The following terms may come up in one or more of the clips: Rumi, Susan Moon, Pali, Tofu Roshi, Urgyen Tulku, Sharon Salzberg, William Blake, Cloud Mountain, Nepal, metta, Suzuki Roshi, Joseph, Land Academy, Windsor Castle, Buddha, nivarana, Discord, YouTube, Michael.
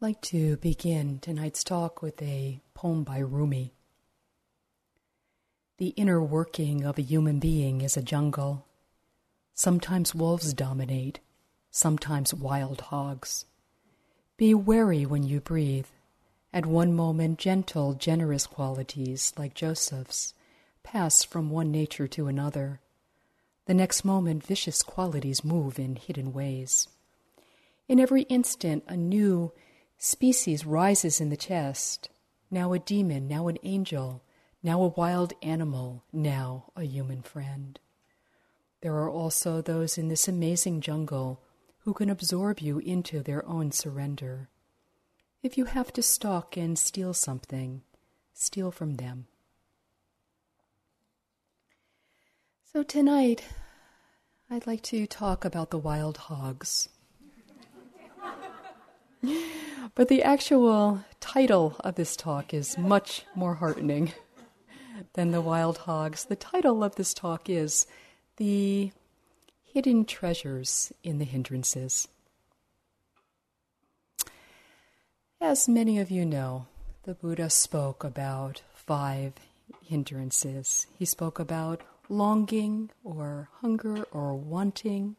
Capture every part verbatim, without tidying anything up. I'd like to begin tonight's talk with a poem by Rumi. The inner working of a human being is a jungle. Sometimes wolves dominate, sometimes wild hogs. Be wary when you breathe. At one moment, gentle, generous qualities, like Joseph's, pass from one nature to another. The next moment, vicious qualities move in hidden ways. In every instant, a new species rises in the chest. Now a demon, now an angel, now a wild animal, now a human friend. There are also those in this amazing jungle who can absorb you into their own surrender. If you have to stalk and steal something, steal from them. So tonight, I'd like to talk about the wild hogs. But the actual title of this talk is much more heartening than the wild hogs. The title of this talk is The Hidden Treasures in the Hindrances. As many of you know, the Buddha spoke about five hindrances. He spoke about longing or hunger or wanting.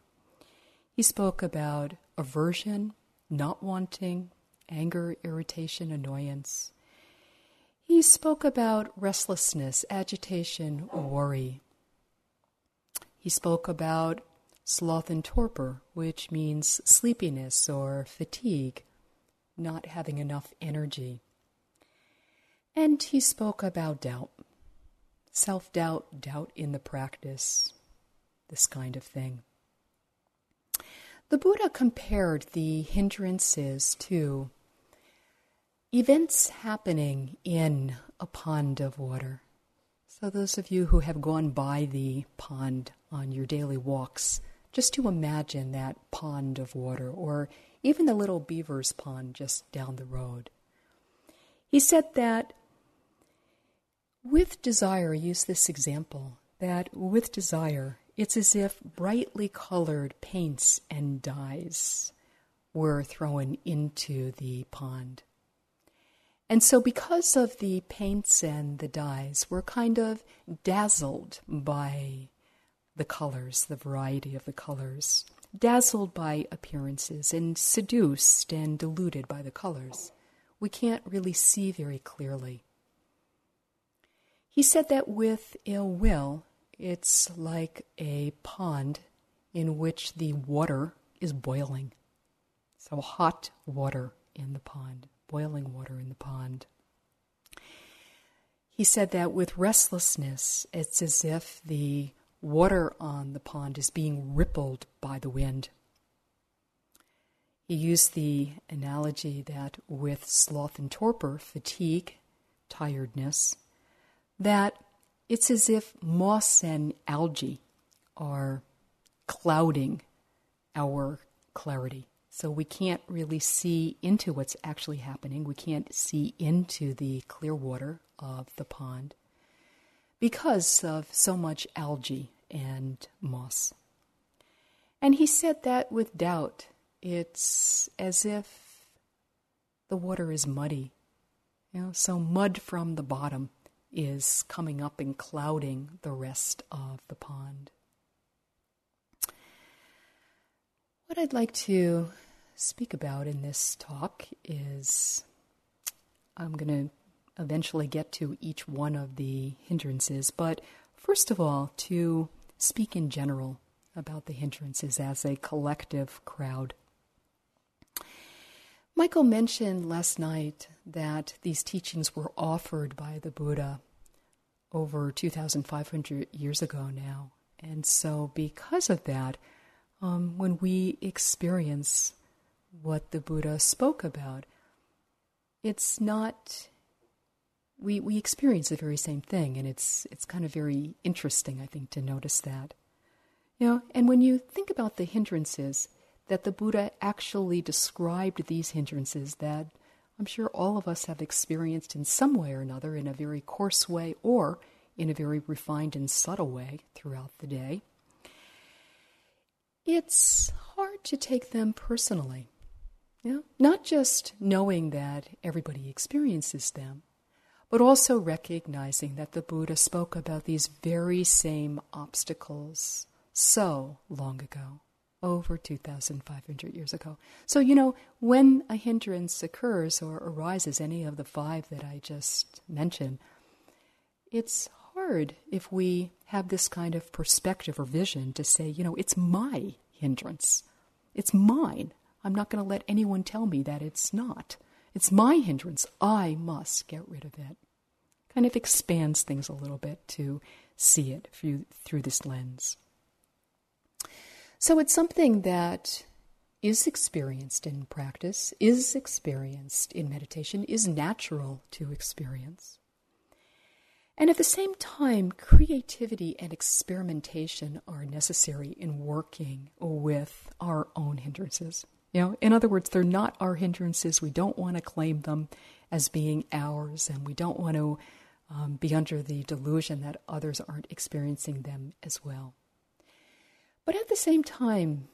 He spoke about aversion, not wanting, anger, irritation, annoyance. He spoke about restlessness, agitation, worry. He spoke about sloth and torpor, which means sleepiness or fatigue, not having enough energy. And he spoke about doubt, self-doubt, doubt in the practice, this kind of thing. The Buddha compared the hindrances to events happening in a pond of water. So those of you who have gone by the pond on your daily walks, just to imagine that pond of water, or even the little beaver's pond just down the road. He said that with desire, use this example, that with desire, it's as if brightly colored paints and dyes were thrown into the pond. And so because of the paints and the dyes, we're kind of dazzled by the colors, the variety of the colors, dazzled by appearances and seduced and deluded by the colors. We can't really see very clearly. He said that with ill will, it's like a pond in which the water is boiling. So hot water in the pond, boiling water in the pond. He said that with restlessness, it's as if the water on the pond is being rippled by the wind. He used the analogy that with sloth and torpor, fatigue, tiredness, that it's as if moss and algae are clouding our clarity. So we can't really see into what's actually happening. We can't see into the clear water of the pond, because of so much algae and moss. And he said that with doubt, it's as if the water is muddy. You know, so mud from the bottom is coming up and clouding the rest of the pond. What I'd like to speak about in this talk is, I'm going to eventually get to each one of the hindrances, but first of all, to speak in general about the hindrances as a collective crowd. Michael mentioned last night that these teachings were offered by the Buddha over two thousand five hundred years ago now, and so because of that, um, when we experience what the Buddha spoke about, it's not... We we experience the very same thing, and it's it's kind of very interesting, I think, to notice that. You know, and when you think about the hindrances, that the Buddha actually described these hindrances that I'm sure all of us have experienced in some way or another, in a very coarse way or in a very refined and subtle way throughout the day. It's hard to take them personally. Yeah? Not just knowing that everybody experiences them, but also recognizing that the Buddha spoke about these very same obstacles so long ago, over two thousand five hundred years ago. So, you know, when a hindrance occurs or arises, any of the five that I just mentioned, it's hard if we have this kind of perspective or vision to say, you know, it's my hindrance. It's mine. I'm not going to let anyone tell me that it's not. It's my hindrance. I must get rid of it. Kind of expands things a little bit to see it through, through this lens. So it's something that is experienced in practice, is experienced in meditation, is natural to experience. And at the same time, creativity and experimentation are necessary in working with our own hindrances. You know, in other words, they're not our hindrances. We don't want to claim them as being ours, and we don't want to um, be under the delusion that others aren't experiencing them as well. But at the same time,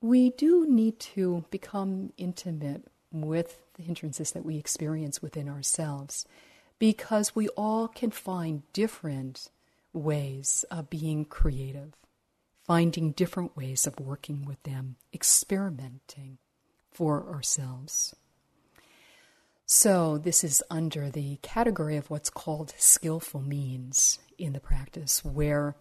we do need to become intimate with the hindrances that we experience within ourselves, because we all can find different ways of being creative, finding different ways of working with them, experimenting for ourselves. So this is under the category of what's called skillful means in the practice, where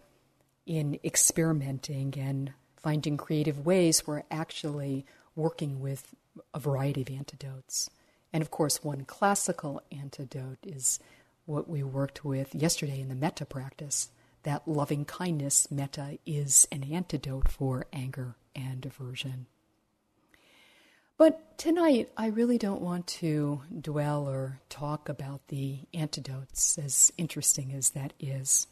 in experimenting and finding creative ways, we're actually working with a variety of antidotes. And of course, one classical antidote is what we worked with yesterday in the metta practice, that loving kindness, metta, is an antidote for anger and aversion. But tonight, I really don't want to dwell or talk about the antidotes, as interesting as that is.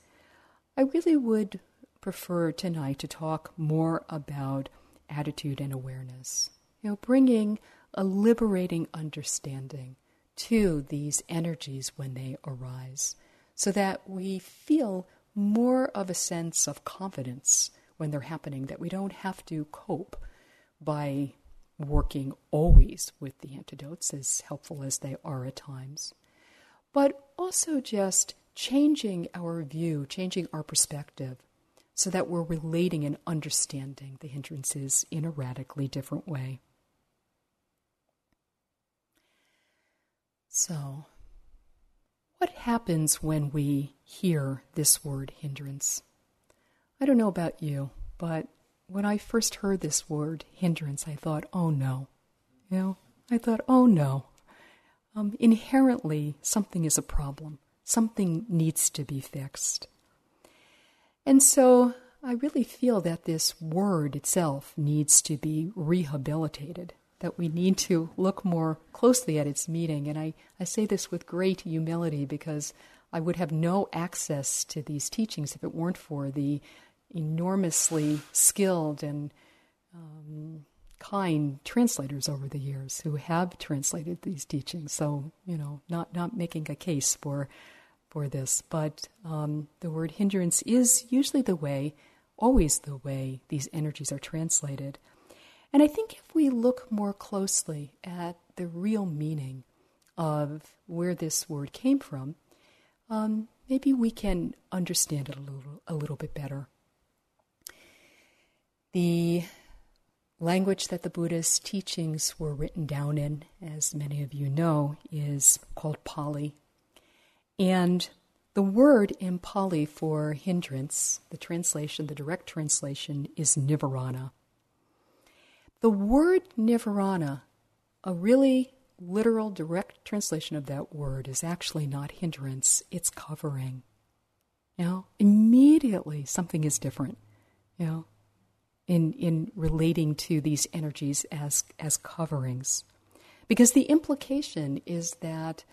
I really would prefer tonight to talk more about attitude and awareness. You know, bringing a liberating understanding to these energies when they arise, so that we feel more of a sense of confidence when they're happening, that we don't have to cope by working always with the antidotes, as helpful as they are at times, but also just changing our view, changing our perspective, so that we're relating and understanding the hindrances in a radically different way. So, what happens when we hear this word hindrance? I don't know about you, but when I first heard this word hindrance, I thought, oh no. You know, I thought, oh no. Um, inherently, something is a problem. Something needs to be fixed. And so I really feel that this word itself needs to be rehabilitated, that we need to look more closely at its meaning. And I, I say this with great humility, because I would have no access to these teachings if it weren't for the enormously skilled and um, kind translators over the years who have translated these teachings. So, you know, not, not making a case for for this. But um, the word hindrance is usually the way, always the way these energies are translated. And I think if we look more closely at the real meaning of where this word came from, um, maybe we can understand it a little, a little bit better. The language that the Buddha's teachings were written down in, as many of you know, is called Pali. And the word in Pali for hindrance, the translation, the direct translation, is nivarana. The word nivarana, a really literal, direct translation of that word, is actually not hindrance, it's covering. You know, immediately something is different, you know, in in relating to these energies as as coverings. Because the implication is that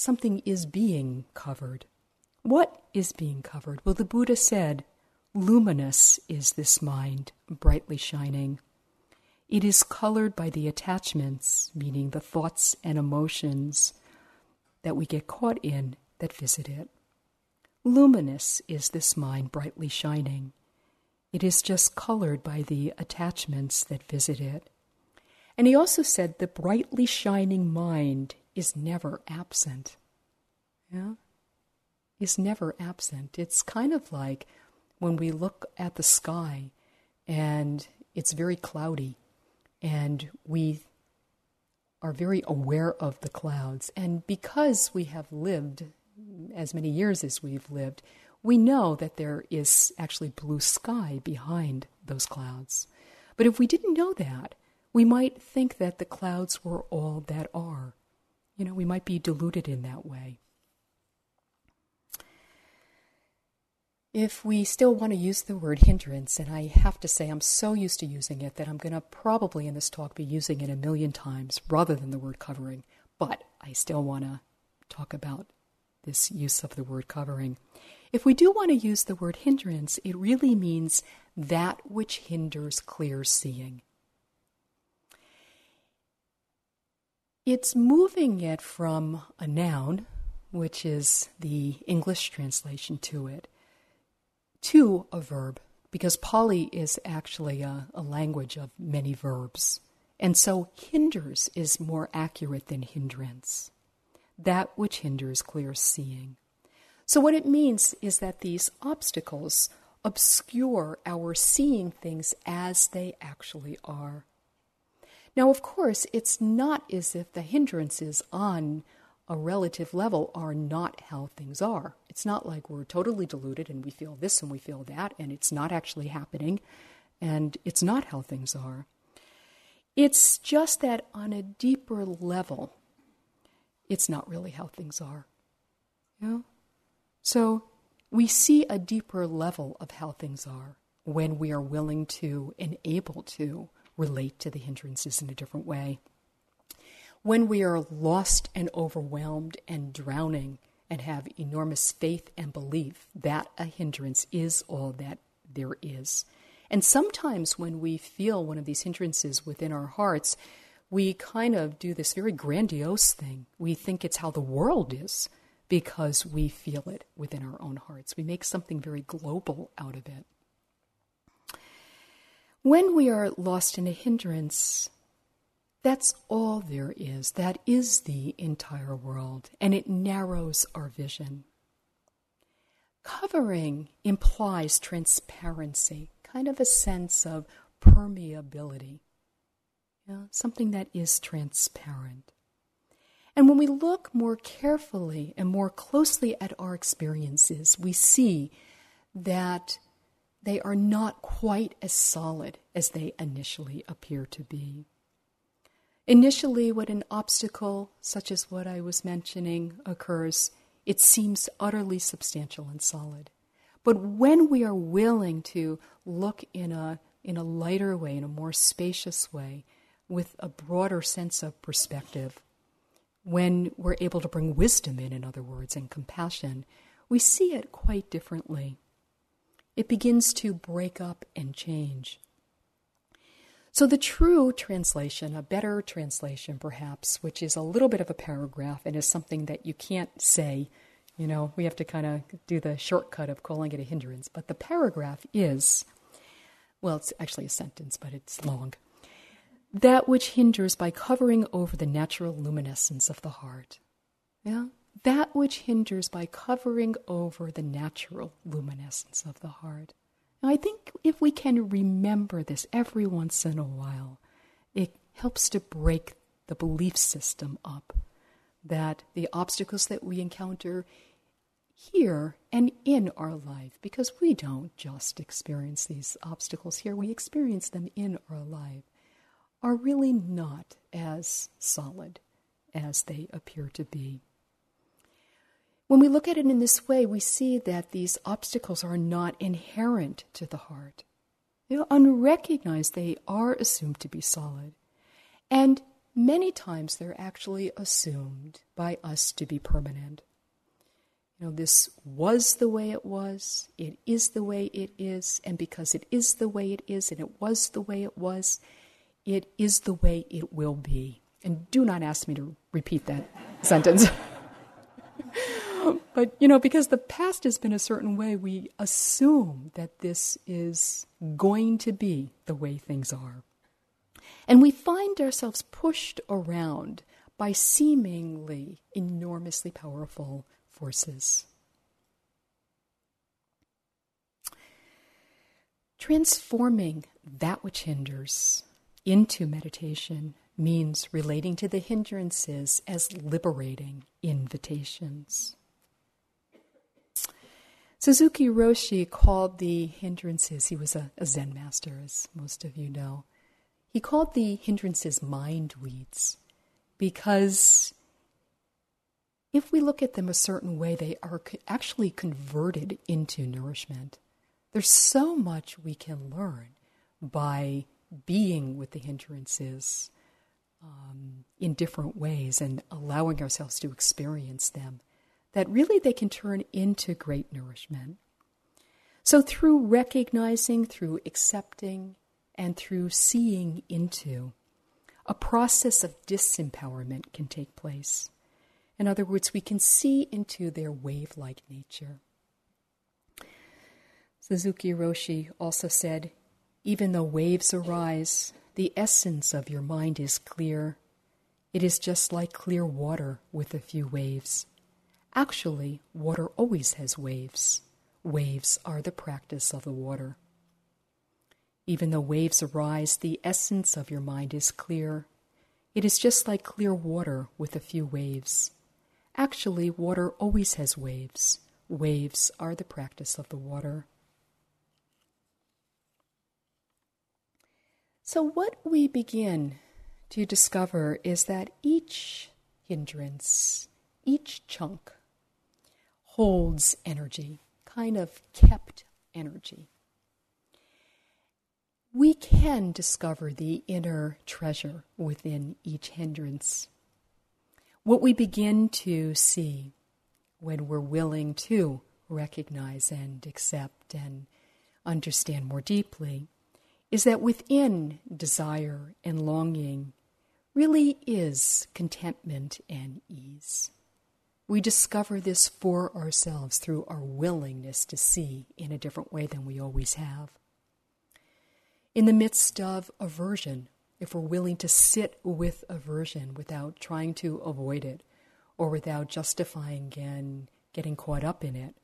something is being covered. What is being covered? Well, the Buddha said, luminous is this mind, brightly shining. It is colored by the attachments, meaning the thoughts and emotions that we get caught in that visit it. Luminous is this mind, brightly shining. It is just colored by the attachments that visit it. And he also said the brightly shining mind is never absent. Yeah? Is never absent. It's kind of like when we look at the sky and it's very cloudy and we are very aware of the clouds. And because we have lived as many years as we've lived, we know that there is actually blue sky behind those clouds. But if we didn't know that, we might think that the clouds were all that are. You know, we might be deluded in that way. If we still want to use the word hindrance, and I have to say I'm so used to using it that I'm going to probably in this talk be using it a million times rather than the word covering, but I still want to talk about this use of the word covering. If we do want to use the word hindrance, it really means that which hinders clear seeing. It's moving it from a noun, which is the English translation to it, to a verb, because Pali is actually a, a language of many verbs. And so hinders is more accurate than hindrance, that which hinders clear seeing. So what it means is that these obstacles obscure our seeing things as they actually are. Now, of course, it's not as if the hindrances on a relative level are not how things are. It's not like we're totally deluded and we feel this and we feel that and it's not actually happening and it's not how things are. It's just that on a deeper level, it's not really how things are. You know? So we see a deeper level of how things are when we are willing to and able to relate to the hindrances in a different way. When we are lost and overwhelmed and drowning and have enormous faith and belief that a hindrance is all that there is. And sometimes when we feel one of these hindrances within our hearts, we kind of do this very grandiose thing. We think it's how the world is because we feel it within our own hearts. We make something very global out of it. When we are lost in a hindrance, that's all there is. That is the entire world, and it narrows our vision. Covering implies transparency, kind of a sense of permeability, yeah, something that is transparent. And when we look more carefully and more closely at our experiences, we see that they are not quite as solid as they initially appear to be. Initially, when an obstacle, such as what I was mentioning, occurs, it seems utterly substantial and solid. But when we are willing to look in a, in a lighter way, in a more spacious way, with a broader sense of perspective, when we're able to bring wisdom in, in other words, and compassion, we see it quite differently. It begins to break up and change. So the true translation, a better translation perhaps, which is a little bit of a paragraph and is something that you can't say, you know, we have to kind of do the shortcut of calling it a hindrance. But the paragraph is, well, it's actually a sentence, but it's long. That which hinders by covering over the natural luminescence of the heart. Yeah? That which hinders by covering over the natural luminescence of the heart. Now, I think if we can remember this every once in a while, it helps to break the belief system up that the obstacles that we encounter here and in our life, because we don't just experience these obstacles here, we experience them in our life, are really not as solid as they appear to be. When we look at it in this way, we see that these obstacles are not inherent to the heart. They're unrecognized. They are assumed to be solid. And many times they're actually assumed by us to be permanent. You know, this was the way it was, it is the way it is, and because it is the way it is and it was the way it was, it is the way it will be. And do not ask me to repeat that sentence. But, you know, because the past has been a certain way, we assume that this is going to be the way things are. And we find ourselves pushed around by seemingly enormously powerful forces. Transforming that which hinders into meditation means relating to the hindrances as liberating invitations. Suzuki Roshi called the hindrances, he was a, a Zen master, as most of you know, he called the hindrances mind weeds, because if we look at them a certain way, they are co- actually converted into nourishment. There's so much we can learn by being with the hindrances um, in different ways and allowing ourselves to experience them, that really they can turn into great nourishment. So through recognizing, through accepting, and through seeing into, a process of disempowerment can take place. In other words, we can see into their wave-like nature. Suzuki Roshi also said, even though waves arise, the essence of your mind is clear. It is just like clear water with a few waves. Actually, water always has waves. Waves are the practice of the water. Even though waves arise, the essence of your mind is clear. It is just like clear water with a few waves. Actually, water always has waves. Waves are the practice of the water. So what we begin to discover is that each hindrance, each chunk, holds energy, kind of kept energy. We can discover the inner treasure within each hindrance. What we begin to see when we're willing to recognize and accept and understand more deeply is that within desire and longing really is contentment and ease. We discover this for ourselves through our willingness to see in a different way than we always have. In the midst of aversion, if we're willing to sit with aversion without trying to avoid it or without justifying and getting caught up in it,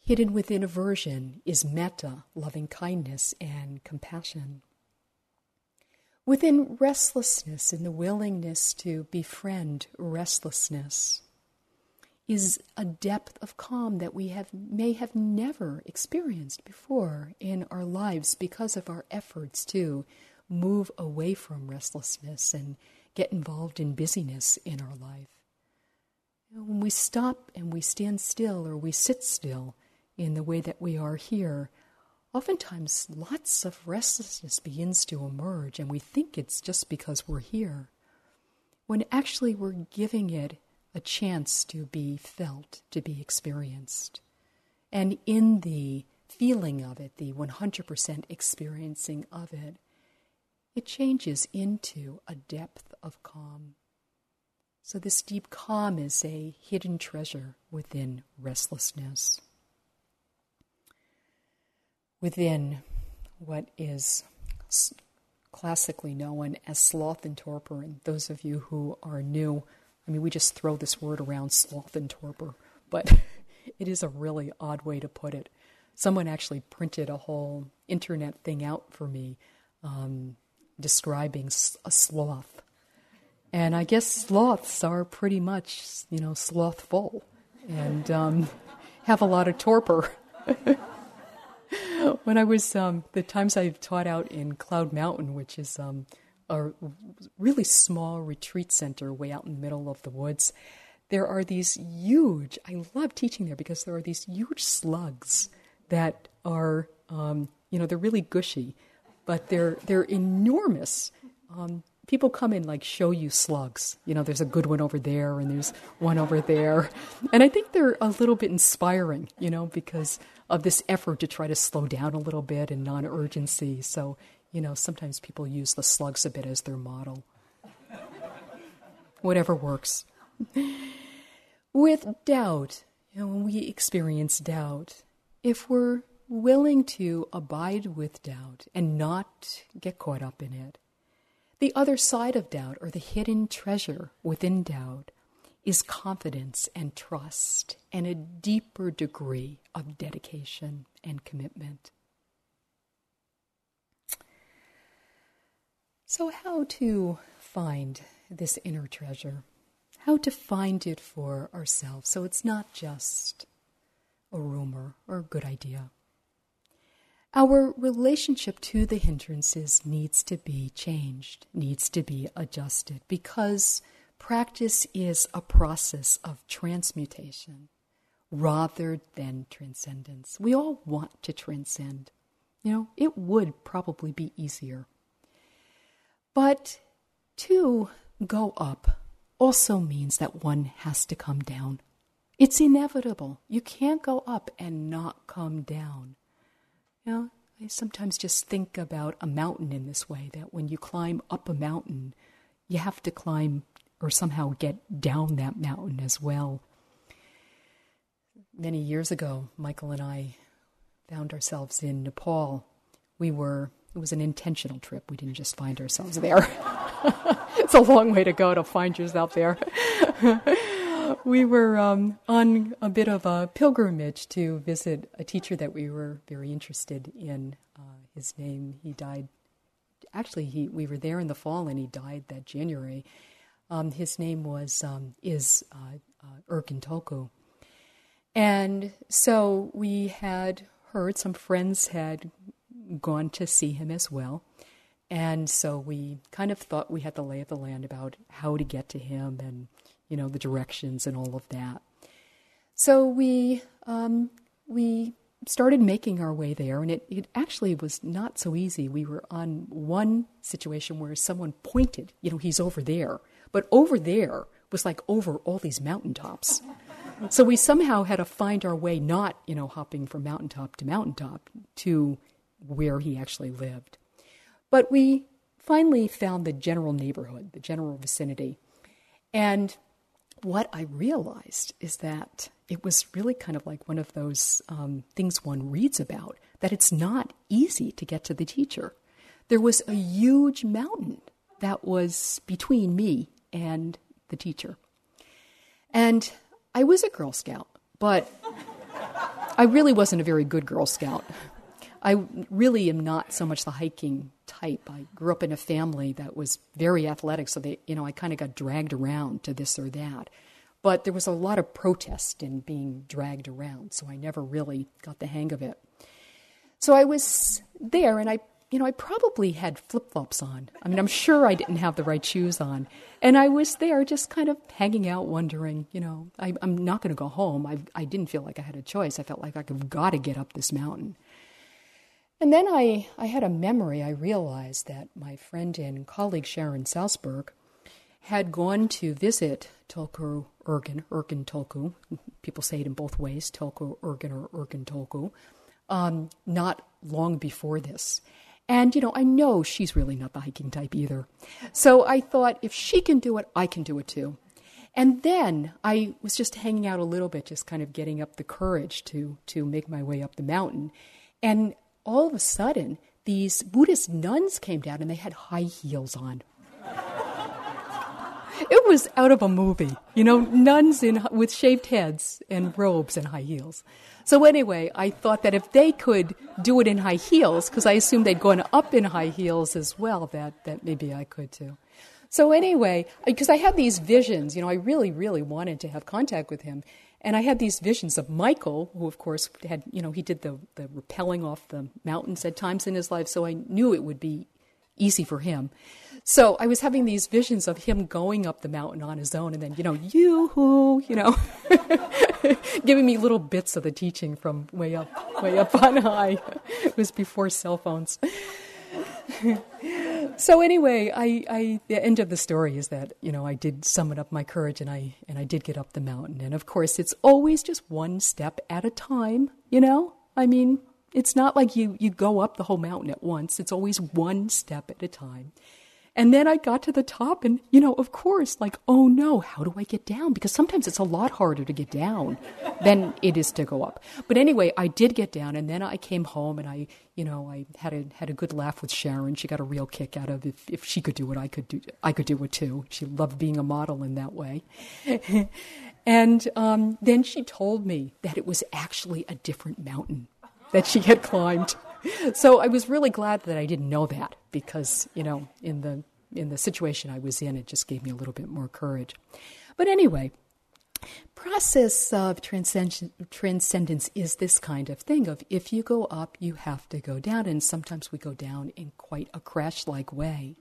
hidden within aversion is metta, loving kindness, and compassion. Within restlessness, in the willingness to befriend restlessness, is a depth of calm that we have may have never experienced before in our lives because of our efforts to move away from restlessness and get involved in busyness in our life. When we stop and we stand still or we sit still in the way that we are here, oftentimes lots of restlessness begins to emerge, and we think it's just because we're here, when actually we're giving it a chance to be felt, to be experienced. And in the feeling of it, the one hundred percent experiencing of it, it changes into a depth of calm. So this deep calm is a hidden treasure within restlessness. Within what is classically known as sloth and torpor, and those of you who are new, I mean, we just throw this word around, sloth and torpor, but it is a really odd way to put it. Someone actually printed a whole internet thing out for me um, describing a sloth. And I guess sloths are pretty much, you know, slothful and um, have a lot of torpor. When I was, um, the times I've taught out in Cloud Mountain, which is Um, a really small retreat center way out in the middle of the woods, there are these huge, I love teaching there because there are these huge slugs that are, um, you know, they're really gushy, but they're they're enormous. Um, people come and like show you slugs. You know, there's a good one over there and there's one over there. And I think they're a little bit inspiring, you know, because of this effort to try to slow down a little bit and non-urgency. So, you know, sometimes people use the slugs a bit as their model. Whatever works. With doubt, you know, when we experience doubt, if we're willing to abide with doubt and not get caught up in it. The other side of doubt, or the hidden treasure within doubt, is confidence and trust and a deeper degree of dedication and commitment. So how to find this inner treasure? How to find it for ourselves so it's not just a rumor or a good idea. Our relationship to the hindrances needs to be changed, needs to be adjusted, because practice is a process of transmutation rather than transcendence. We all want to transcend. You know, it would probably be easier. But to go up also means that one has to come down. It's inevitable. You can't go up and not come down. You know, I sometimes just think about a mountain in this way, that when you climb up a mountain, you have to climb or somehow get down that mountain as well. Many years ago, Michael and I found ourselves in Nepal. We were... It was an intentional trip. We didn't just find ourselves there. It's a long way to go to find yourself there. We were um, on a bit of a pilgrimage to visit a teacher that we were very interested in. Uh, his name, he died. Actually, he we were there in the fall, and he died that January. Um, his name was um, is uh, uh, Urgyen Tulku. And so we had heard, some friends had gone to see him as well. And so we kind of thought we had the lay of the land about how to get to him and, you know, the directions and all of that. So we um, we started making our way there, and it, it actually was not so easy. We were on one situation where someone pointed, you know, he's over there. But over there was like over all these mountaintops. So we somehow had to find our way, not, you know, hopping from mountaintop to mountaintop to where he actually lived. But we finally found the general neighborhood, the general vicinity. And what I realized is that it was really kind of like one of those um, things one reads about, that it's not easy to get to the teacher. There was a huge mountain that was between me and the teacher. And I was a Girl Scout, but I really wasn't a very good Girl Scout. I really am not so much the hiking type. I grew up in a family that was very athletic, so they, you know, I kind of got dragged around to this or that. But there was a lot of protest in being dragged around, so I never really got the hang of it. So I was there, and I, you know, I probably had flip-flops on. I mean, I'm sure I didn't have the right shoes on. And I was there just kind of hanging out, wondering, you know, I, I'm not going to go home. I, I didn't feel like I had a choice. I felt like I've got to get up this mountain. And then I, I had a memory. I realized that my friend and colleague Sharon Salzberg had gone to visit Tulku Urgyen, Urgyen Tulku. People say it in both ways, Tulku Urgyen or Urgyen Tulku, um, not long before this. And, you know, I know she's really not the hiking type either. So I thought, if she can do it, I can do it too. And then I was just hanging out a little bit, just kind of getting up the courage to to make my way up the mountain. And all of a sudden, these Buddhist nuns came down, and they had high heels on. It was out of a movie, you know, nuns in with shaved heads and robes and high heels. So anyway, I thought that if they could do it in high heels, because I assumed they'd gone up in high heels as well, that, that maybe I could too. So anyway, because I had these visions, you know, I really, really wanted to have contact with him. And I had these visions of Michael, who, of course, had, you know, he did the, the rappelling off the mountains at times in his life, so I knew it would be easy for him. So I was having these visions of him going up the mountain on his own and then, you know, yoo-hoo, you know, giving me little bits of the teaching from way up, way up on high. It was before cell phones. So anyway, I, I the end of the story is that, you know, I did summon up my courage, and I and I did get up the mountain. And of course, it's always just one step at a time, you know? I mean, it's not like you, you go up the whole mountain at once. It's always one step at a time. And then I got to the top and, you know, of course, like, oh no, how do I get down? Because sometimes it's a lot harder to get down than it is to go up. But anyway, I did get down, and then I came home and I, you know, I had a had a good laugh with Sharon. She got a real kick out of if if she could do it, I could do I could do it too. She loved being a model in that way. And um, then she told me that it was actually a different mountain that she had climbed. So I was really glad that I didn't know that, because, you know, in the in the situation I was in, it just gave me a little bit more courage. But anyway, process of transcend- transcendence is this kind of thing of if you go up, you have to go down, and sometimes we go down in quite a crash-like way.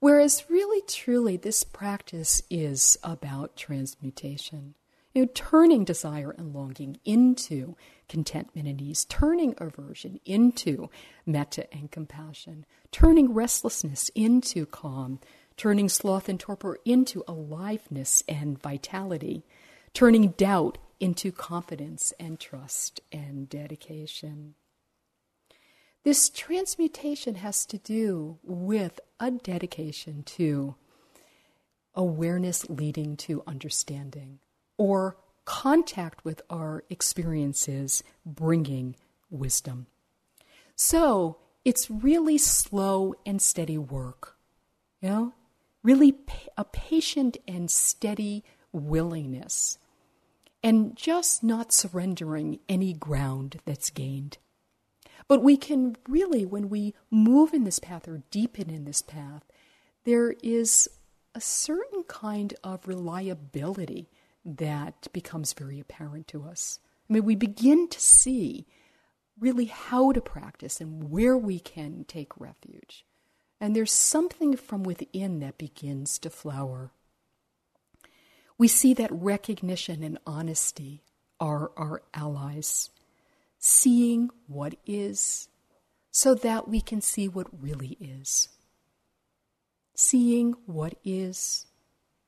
Whereas really, truly, this practice is about transmutation. You know, turning desire and longing into contentment and ease, turning aversion into metta and compassion, turning restlessness into calm, turning sloth and torpor into aliveness and vitality, turning doubt into confidence and trust and dedication. This transmutation has to do with a dedication to awareness leading to understanding, or contact with our experiences bringing wisdom. So it's really slow and steady work, you know, really a patient and steady willingness, and just not surrendering any ground that's gained. But we can really, when we move in this path or deepen in this path, there is a certain kind of reliability that becomes very apparent to us. I mean, we begin to see really how to practice and where we can take refuge. And there's something from within that begins to flower. We see that recognition and honesty are our allies, seeing what is so that we can see what really is. Seeing what is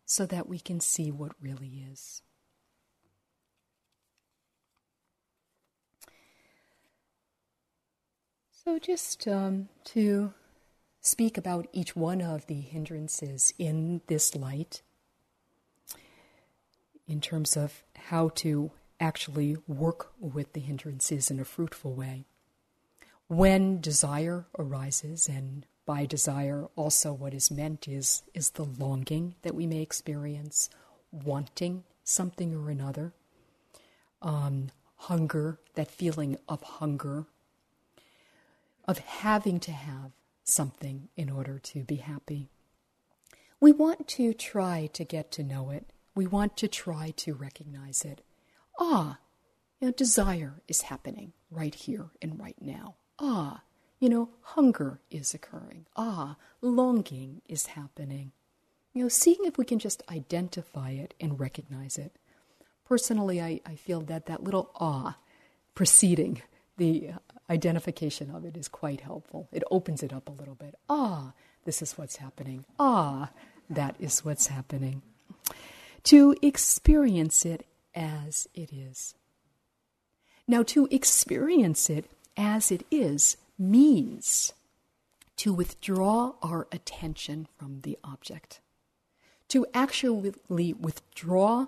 so that we can see what really is. So just um, to speak about each one of the hindrances in this light, in terms of how to actually work with the hindrances in a fruitful way. When desire arises, and by desire also what is meant is, is the longing that we may experience, wanting something or another, um, hunger, that feeling of hunger, of having to have something in order to be happy. We want to try to get to know it. We want to try to recognize it. Ah, you know, desire is happening right here and right now. Ah, you know, hunger is occurring. Ah, longing is happening. You know, seeing if we can just identify it and recognize it. Personally, I, I feel that that little ah preceding the identification of it is quite helpful. It opens it up a little bit. Ah, this is what's happening. Ah, that is what's happening. To experience it as it is. Now, to experience it as it is means to withdraw our attention from the object. To actually withdraw,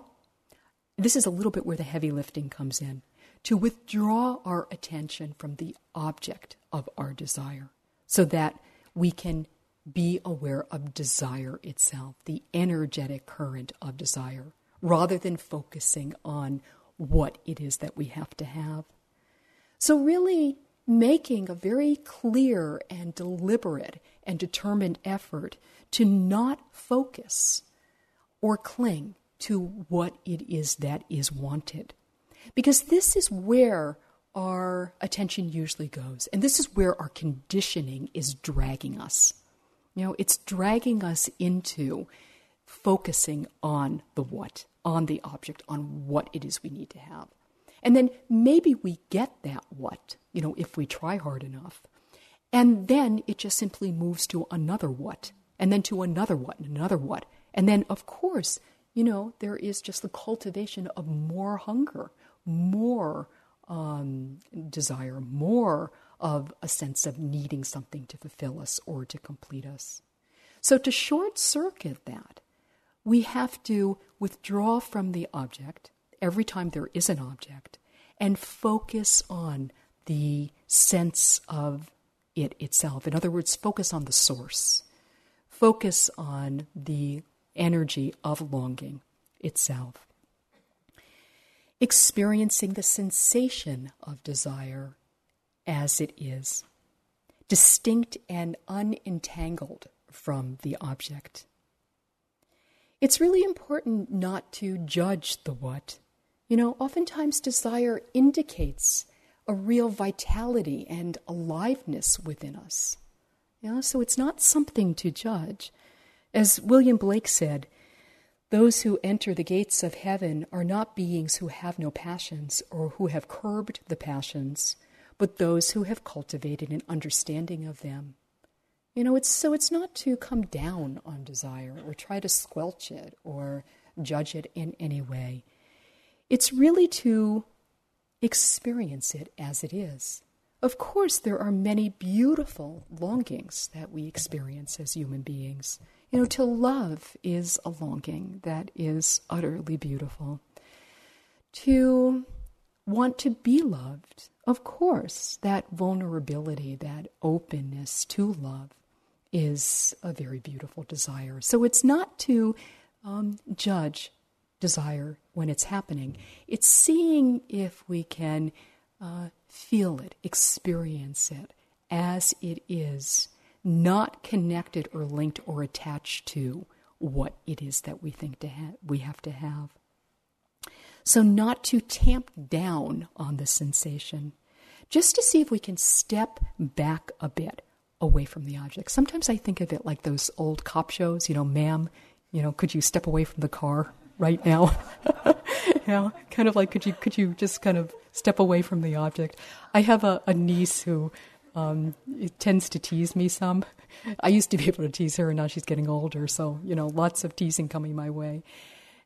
this is a little bit where the heavy lifting comes in, to withdraw our attention from the object of our desire so that we can be aware of desire itself, the energetic current of desire, rather than focusing on what it is that we have to have. So really making a very clear and deliberate and determined effort to not focus or cling to what it is that is wanted. Because this is where our attention usually goes, and this is where our conditioning is dragging us. You know, it's dragging us into focusing on the what, on the object, on what it is we need to have. And then maybe we get that what, you know, if we try hard enough. And then it just simply moves to another what, and then to another what, and another what. And then, of course, you know, there is just the cultivation of more hunger, more um, desire, more of a sense of needing something to fulfill us or to complete us. So to short-circuit that, we have to withdraw from the object every time there is an object and focus on the sense of it itself. In other words, focus on the source. Focus on the energy of longing itself. Experiencing the sensation of desire as it is, distinct and unentangled from the object. It's really important not to judge the what. You know, oftentimes desire indicates a real vitality and aliveness within us. You know, so it's not something to judge. As William Blake said, "Those who enter the gates of heaven are not beings who have no passions or who have curbed the passions, but those who have cultivated an understanding of them." You know, it's so it's not to come down on desire or try to squelch it or judge it in any way. It's really to experience it as it is. Of course, there are many beautiful longings that we experience as human beings. You know, to love is a longing that is utterly beautiful. To want to be loved, of course, that vulnerability, that openness to love is a very beautiful desire. So it's not to um, judge desire when it's happening. It's seeing if we can uh, feel it, experience it as it is, not connected or linked or attached to what it is that we think to ha- we have to have. So not to tamp down on the sensation, just to see if we can step back a bit away from the object. Sometimes I think of it like those old cop shows, you know, ma'am, you know, could you step away from the car right now? You know, kind of like, could you could you just kind of step away from the object? I have a, a niece who... Um, it tends to tease me some. I used to be able to tease her, and now she's getting older, so, you know, lots of teasing coming my way.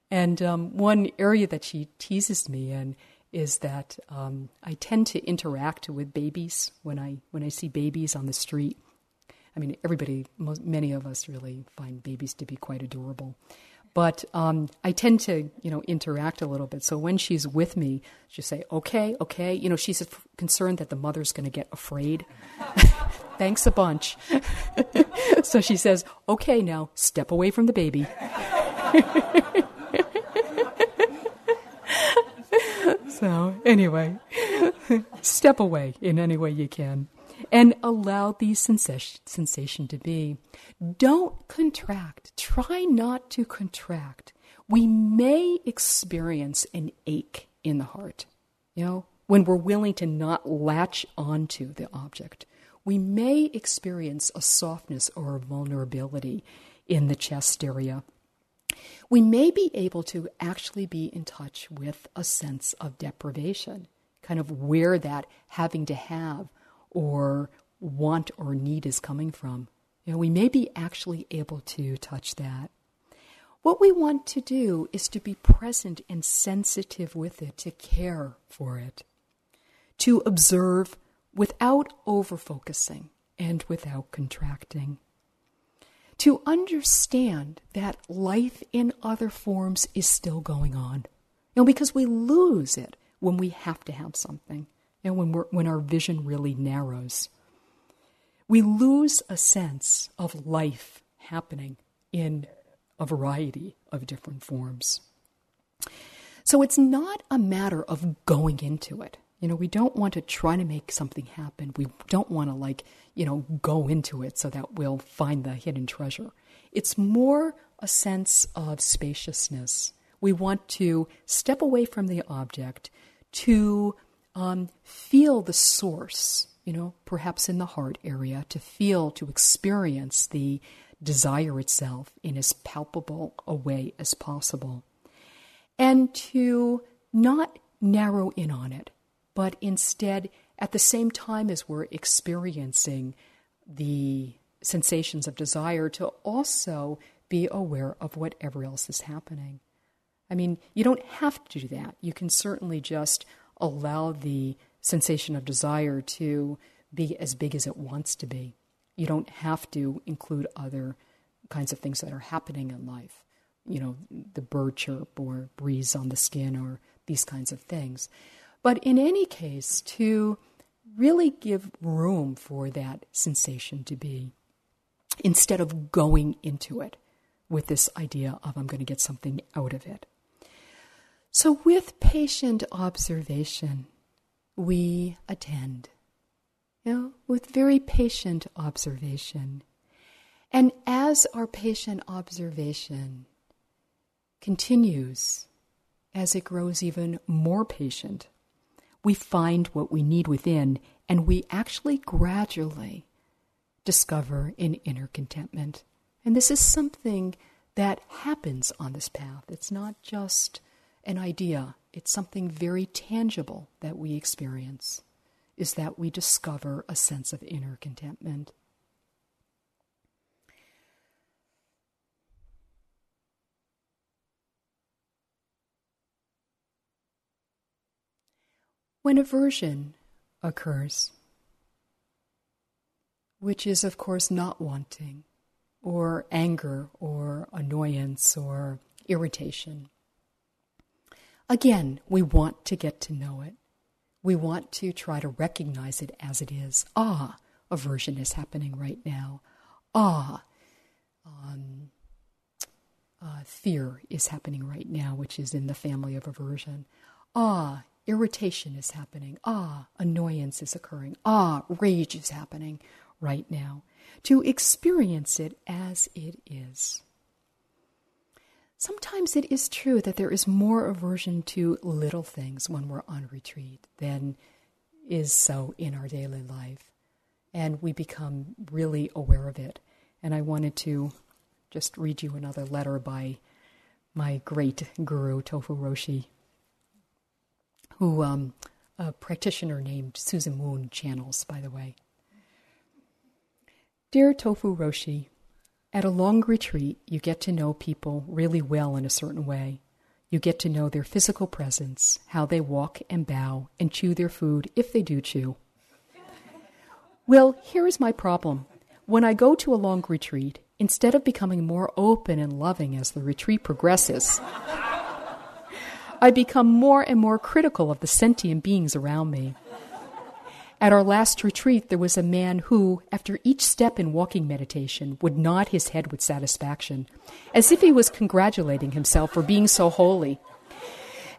And um, one area that she teases me in is that um, I tend to interact with babies when I when I see babies on the street. I mean, everybody, most, many of us really find babies to be quite adorable. But um, I tend to, you know, interact a little bit. So when she's with me, she'll say, okay, okay. You know, she's f- concerned that the mother's going to get afraid. Thanks a bunch. So she says, okay, now step away from the baby. So anyway, step away in any way you can. And allow the sensation, sensation to be. Don't contract. Try not to contract. We may experience an ache in the heart, you know, when we're willing to not latch onto the object. We may experience a softness or a vulnerability in the chest area. We may be able to actually be in touch with a sense of deprivation, kind of where that having to have or want or need is coming from. You know, we may be actually able to touch that. What we want to do is to be present and sensitive with it, to care for it, to observe without over-focusing and without contracting, to understand that life in other forms is still going on. You know, because we lose it when we have to have something. And when we're, when our vision really narrows, we lose a sense of life happening in a variety of different forms. So it's not a matter of going into it. You know, we don't want to try to make something happen. We don't want to, like, you know, go into it so that we'll find the hidden treasure. It's more a sense of spaciousness. We want to step away from the object to Um, feel the source, you know, perhaps in the heart area, to feel, to experience the desire itself in as palpable a way as possible. And to not narrow in on it, but instead, at the same time as we're experiencing the sensations of desire, to also be aware of whatever else is happening. I mean, you don't have to do that. You can certainly just allow the sensation of desire to be as big as it wants to be. You don't have to include other kinds of things that are happening in life. You know, the bird chirp or breeze on the skin or these kinds of things. But in any case, to really give room for that sensation to be, instead of going into it with this idea of I'm going to get something out of it. So with patient observation, we attend, you know, with very patient observation. And as our patient observation continues, as it grows even more patient, we find what we need within, and we actually gradually discover an inner contentment. And this is something that happens on this path. It's not just an idea. It's something very tangible that we experience, is that we discover a sense of inner contentment. When aversion occurs, which is, of course, not wanting, or anger, or annoyance, or irritation, again, we want to get to know it. We want to try to recognize it as it is. Ah, aversion is happening right now. Ah, um, uh, fear is happening right now, which is in the family of aversion. Ah, irritation is happening. Ah, annoyance is occurring. Ah, rage is happening right now. To experience it as it is. Sometimes it is true that there is more aversion to little things when we're on retreat than is so in our daily life. And we become really aware of it. And I wanted to just read you another letter by my great guru, Tofu Roshi, who um, a practitioner named Susan Moon channels, by the way. Dear Tofu Roshi, at a long retreat, you get to know people really well in a certain way. You get to know their physical presence, how they walk and bow and chew their food, if they do chew. Well, here is my problem. When I go to a long retreat, instead of becoming more open and loving as the retreat progresses, I become more and more critical of the sentient beings around me. At our last retreat, there was a man who, after each step in walking meditation, would nod his head with satisfaction, as if he was congratulating himself for being so holy.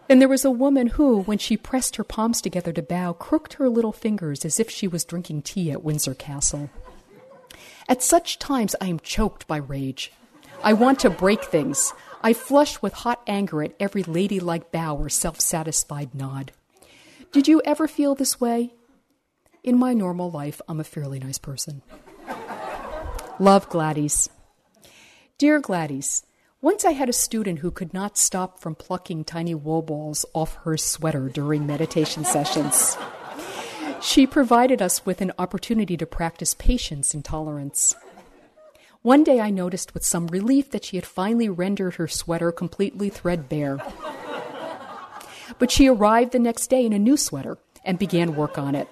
And there was a woman who, when she pressed her palms together to bow, crooked her little fingers as if she was drinking tea at Windsor Castle. At such times, I am choked by rage. I want to break things. I flush with hot anger at every ladylike bow or self-satisfied nod. Did you ever feel this way? In my normal life, I'm a fairly nice person. Love, Gladys. Dear Gladys, once I had a student who could not stop from plucking tiny wool balls off her sweater during meditation sessions. She provided us with an opportunity to practice patience and tolerance. One day I noticed with some relief that she had finally rendered her sweater completely threadbare. But she arrived the next day in a new sweater and began work on it.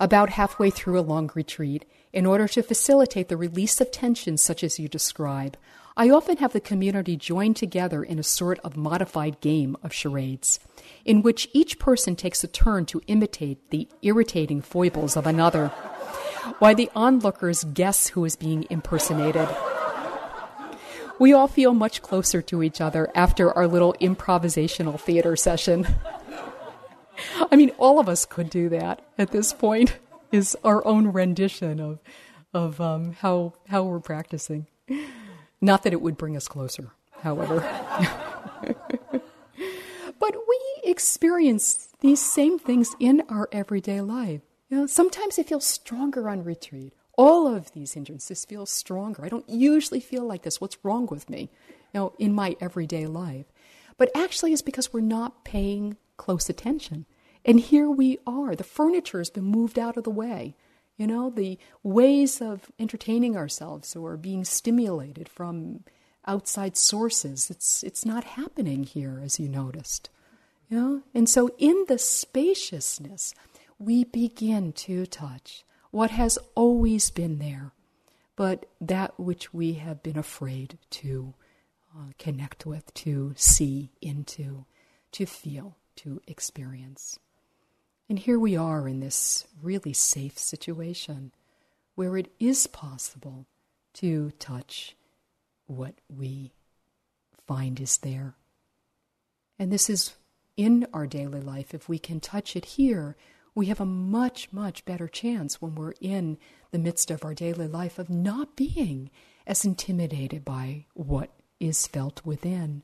About halfway through a long retreat, in order to facilitate the release of tension such as you describe, I often have the community join together in a sort of modified game of charades, in which each person takes a turn to imitate the irritating foibles of another, while the onlookers guess who is being impersonated. We all feel much closer to each other after our little improvisational theater session. I mean, all of us could do that at this point, is our own rendition of of um, how how we're practicing. Not that it would bring us closer, however. But we experience these same things in our everyday life. You know, sometimes it feels stronger on retreat. All of these hindrances feel stronger. I don't usually feel like this. What's wrong with me? You know, in my everyday life. But actually it's because we're not paying close attention. And here we are. The furniture has been moved out of the way. You know, the ways of entertaining ourselves or being stimulated from outside sources, it's it's not happening here, as you noticed. You know? And so in the spaciousness, we begin to touch what has always been there, but that which we have been afraid to uh, connect with, to see into, to feel, to experience. And here we are in this really safe situation where it is possible to touch what we find is there. And this is in our daily life. If we can touch it here, we have a much, much better chance when we're in the midst of our daily life of not being as intimidated by what is felt within.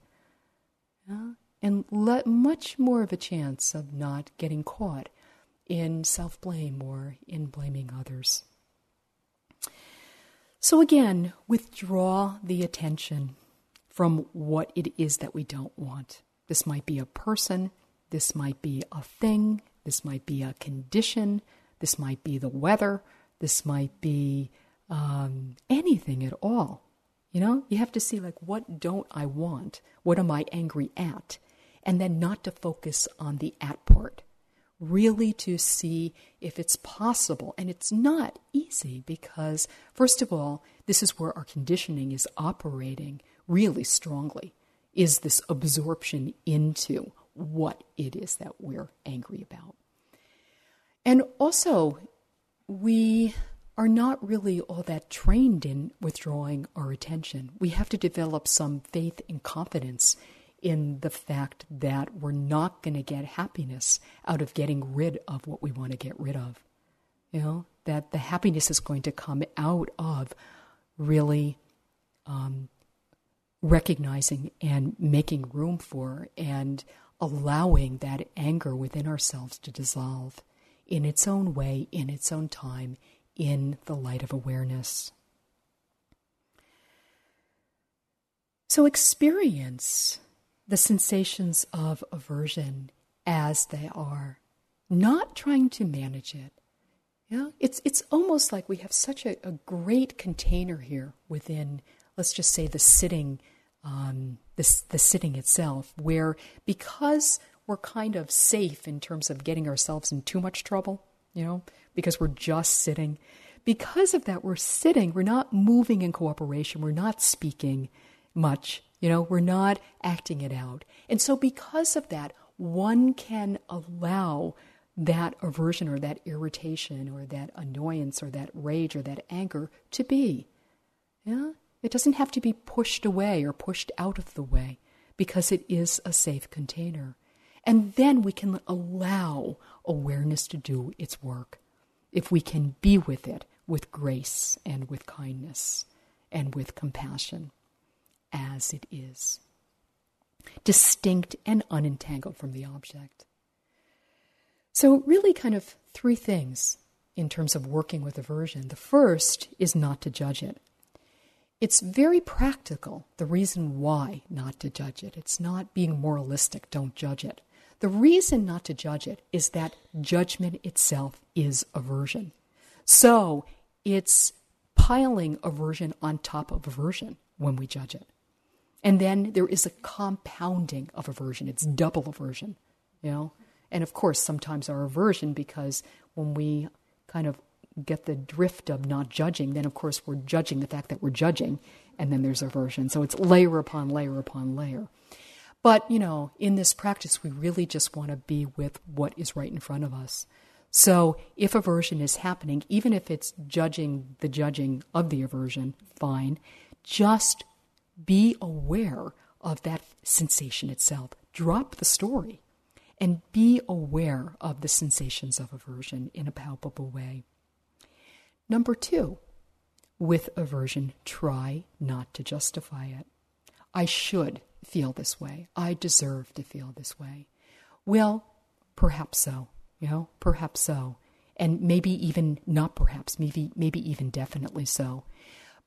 Yeah? And let much more of a chance of not getting caught in self-blame or in blaming others. So again, withdraw the attention from what it is that we don't want. This might be a person, this might be a thing, this might be a condition, this might be the weather, this might be um, anything at all. You know, you have to see, like, what don't I want? What am I angry at? And then not to focus on the at part. Really to see if it's possible. And it's not easy because, first of all, this is where our conditioning is operating really strongly, is this absorption into what it is that we're angry about. And also, we are not really all that trained in withdrawing our attention. We have to develop some faith and confidence in the fact that we're not going to get happiness out of getting rid of what we want to get rid of. You know, that the happiness is going to come out of really um, recognizing and making room for and allowing that anger within ourselves to dissolve in its own way, in its own time, in the light of awareness. So experience the sensations of aversion as they are, not trying to manage it. You know, it's it's almost like we have such a, a great container here within, let's just say, the sitting, um, the, the sitting itself, where because we're kind of safe in terms of getting ourselves in too much trouble, you know, because we're just sitting. Because of that, we're sitting, we're not moving in cooperation, we're not speaking much, you know, we're not acting it out. And so because of that, one can allow that aversion or that irritation or that annoyance or that rage or that anger to be. Yeah? It doesn't have to be pushed away or pushed out of the way because it is a safe container. And then we can allow awareness to do its work if we can be with it with grace and with kindness and with compassion as it is, distinct and unentangled from the object. So really kind of three things in terms of working with aversion. The first is not to judge it. It's very practical, the reason why not to judge it. It's not being moralistic, don't judge it. The reason not to judge it is that judgment itself is aversion. So it's piling aversion on top of aversion when we judge it. And then there is a compounding of aversion. It's double aversion, you know? And of course, sometimes our aversion, because when we kind of get the drift of not judging, then of course we're judging the fact that we're judging, and then there's aversion. So it's layer upon layer upon layer. But, you know, in this practice, we really just want to be with what is right in front of us. So if aversion is happening, even if it's judging the judging of the aversion, fine, just be aware of that sensation itself. Drop the story and be aware of the sensations of aversion in a palpable way. Number two, with aversion, try not to justify it. I should feel this way. I deserve to feel this way. Well, perhaps so, you know, perhaps so. And maybe even not perhaps, maybe, maybe even definitely so.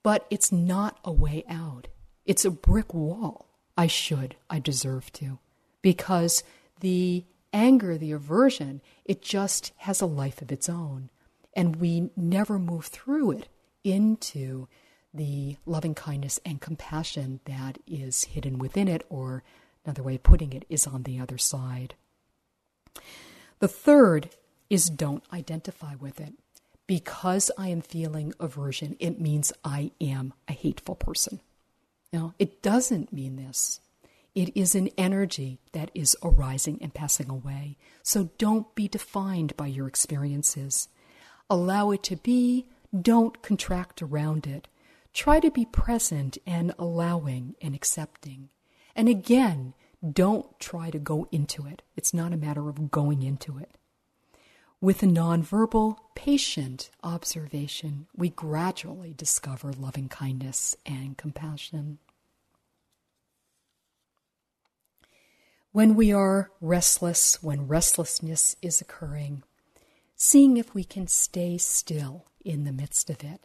But it's not a way out. It's a brick wall. I should, I deserve to. Because the anger, the aversion, it just has a life of its own. And we never move through it into the loving kindness and compassion that is hidden within it, or another way of putting it is on the other side. The third is don't identify with it. because I am feeling aversion, it means I am a hateful person. No, it doesn't mean this. It is an energy that is arising and passing away. So don't be defined by your experiences. Allow it to be. Don't contract around it. Try to be present and allowing and accepting. And again, don't try to go into it. It's not a matter of going into it. With a nonverbal, patient observation, we gradually discover loving kindness and compassion. When we are restless, when restlessness is occurring, seeing if we can stay still in the midst of it,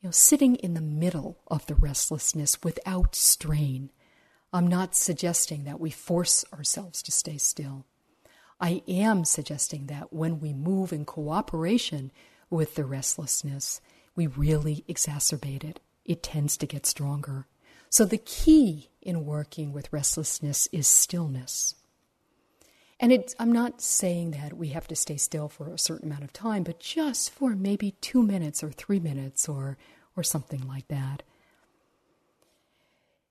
you know, sitting in the middle of the restlessness without strain. I'm not suggesting that we force ourselves to stay still. I am suggesting that when we move in cooperation with the restlessness, we really exacerbate it. It tends to get stronger. So the key in working with restlessness is stillness. And it, I'm not saying that we have to stay still for a certain amount of time, but just for maybe two minutes or three minutes or, or something like that.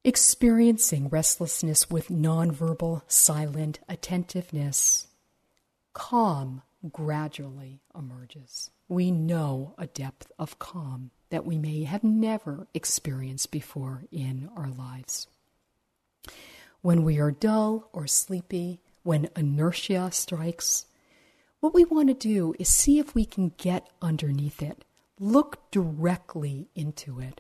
Experiencing restlessness with nonverbal, silent attentiveness. Calm gradually emerges. We know a depth of calm that we may have never experienced before in our lives. When we are dull or sleepy, when inertia strikes, what we want to do is see if we can get underneath it. Look directly into it.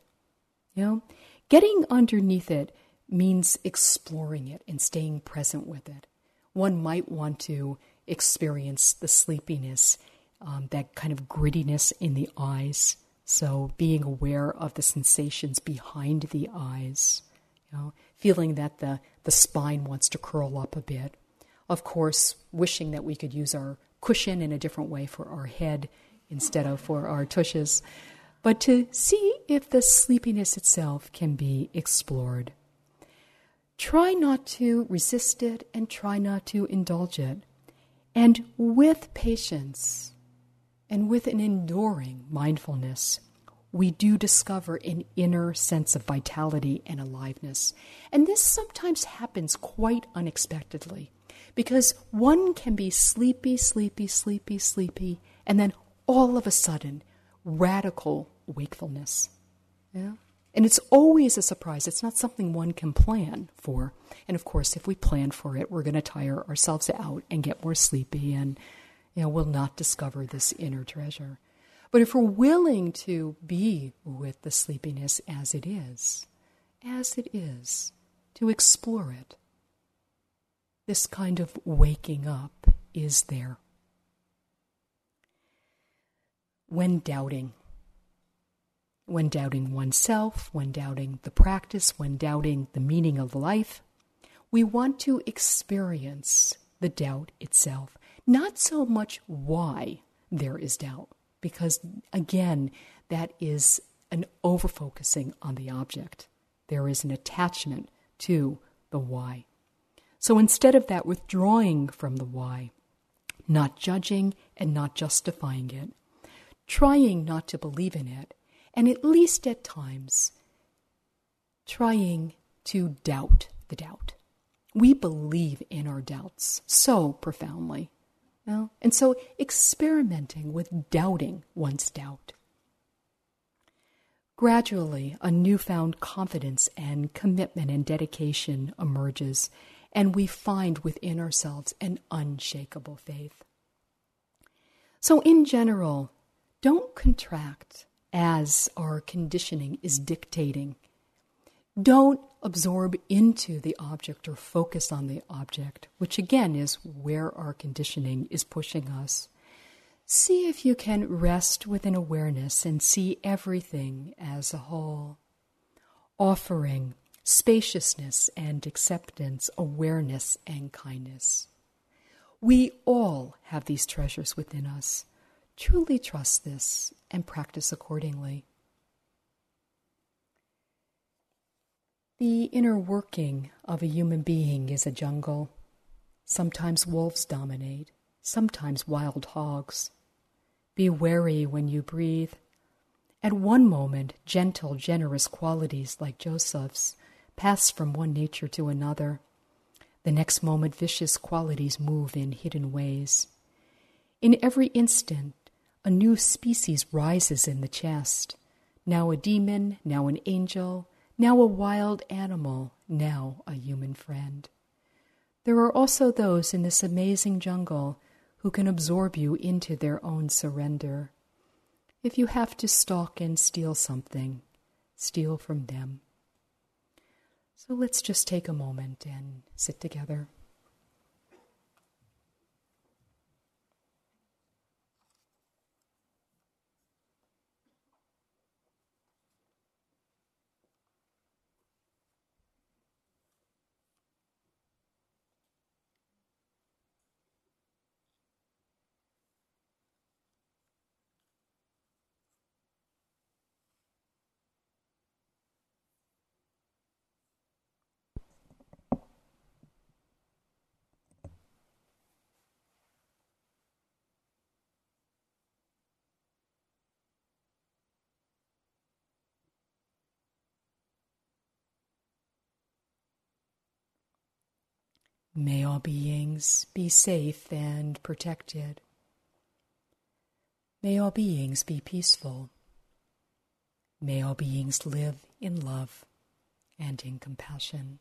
You know, getting underneath it means exploring it and staying present with it. One might want to experience the sleepiness, um, that kind of grittiness in the eyes. So being aware of the sensations behind the eyes, you know, feeling that the, the spine wants to curl up a bit. Of course, wishing that we could use our cushion in a different way for our head instead of for our tushes, but to see if the sleepiness itself can be explored. Try not to resist it and try not to indulge it. And with patience and with an enduring mindfulness, we do discover an inner sense of vitality and aliveness. And this sometimes happens quite unexpectedly, because one can be sleepy, sleepy, sleepy, sleepy, and then all of a sudden, radical wakefulness. Yeah? And it's always a surprise. It's not something one can plan for. And of course, if we plan for it, we're going to tire ourselves out and get more sleepy, and you know, we'll not discover this inner treasure. But if we're willing to be with the sleepiness as it is, as it is, to explore it, this kind of waking up is there. When doubting, when doubting oneself, when doubting the practice, when doubting the meaning of life, we want to experience the doubt itself. Not so much why there is doubt, because again, that is an overfocusing on the object. There is an attachment to the why. So instead of that, withdrawing from the why, not judging and not justifying it, trying not to believe in it, and at least at times, trying to doubt the doubt. We believe in our doubts so profoundly. You know? And so experimenting with doubting one's doubt. Gradually, a newfound confidence and commitment and dedication emerges, and we find within ourselves an unshakable faith. So in general, don't contract as our conditioning is dictating. Don't absorb into the object or focus on the object, which again is where our conditioning is pushing us. See if you can rest with an awareness and see everything as a whole, offering spaciousness and acceptance, awareness and kindness. We all have these treasures within us. Truly trust this and practice accordingly. The inner working of a human being is a jungle. Sometimes wolves dominate, sometimes wild hogs. Be wary when you breathe. At one moment, gentle, generous qualities like Joseph's pass from one nature to another. The next moment, vicious qualities move in hidden ways. In every instant, a new species rises in the chest. Now a demon, now an angel, now a wild animal, now a human friend. There are also those in this amazing jungle who can absorb you into their own surrender. If you have to stalk and steal something, steal from them. So let's just take a moment and sit together. May all beings be safe and protected. May all beings be peaceful. May all beings live in love and in compassion.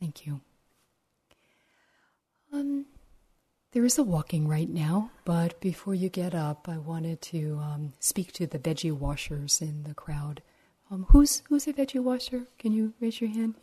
Thank you. Um, there is a walking right now, but before you get up, I wanted to um, speak to the veggie washers in the crowd. Um, who's who's a veggie washer? Can you raise your hand?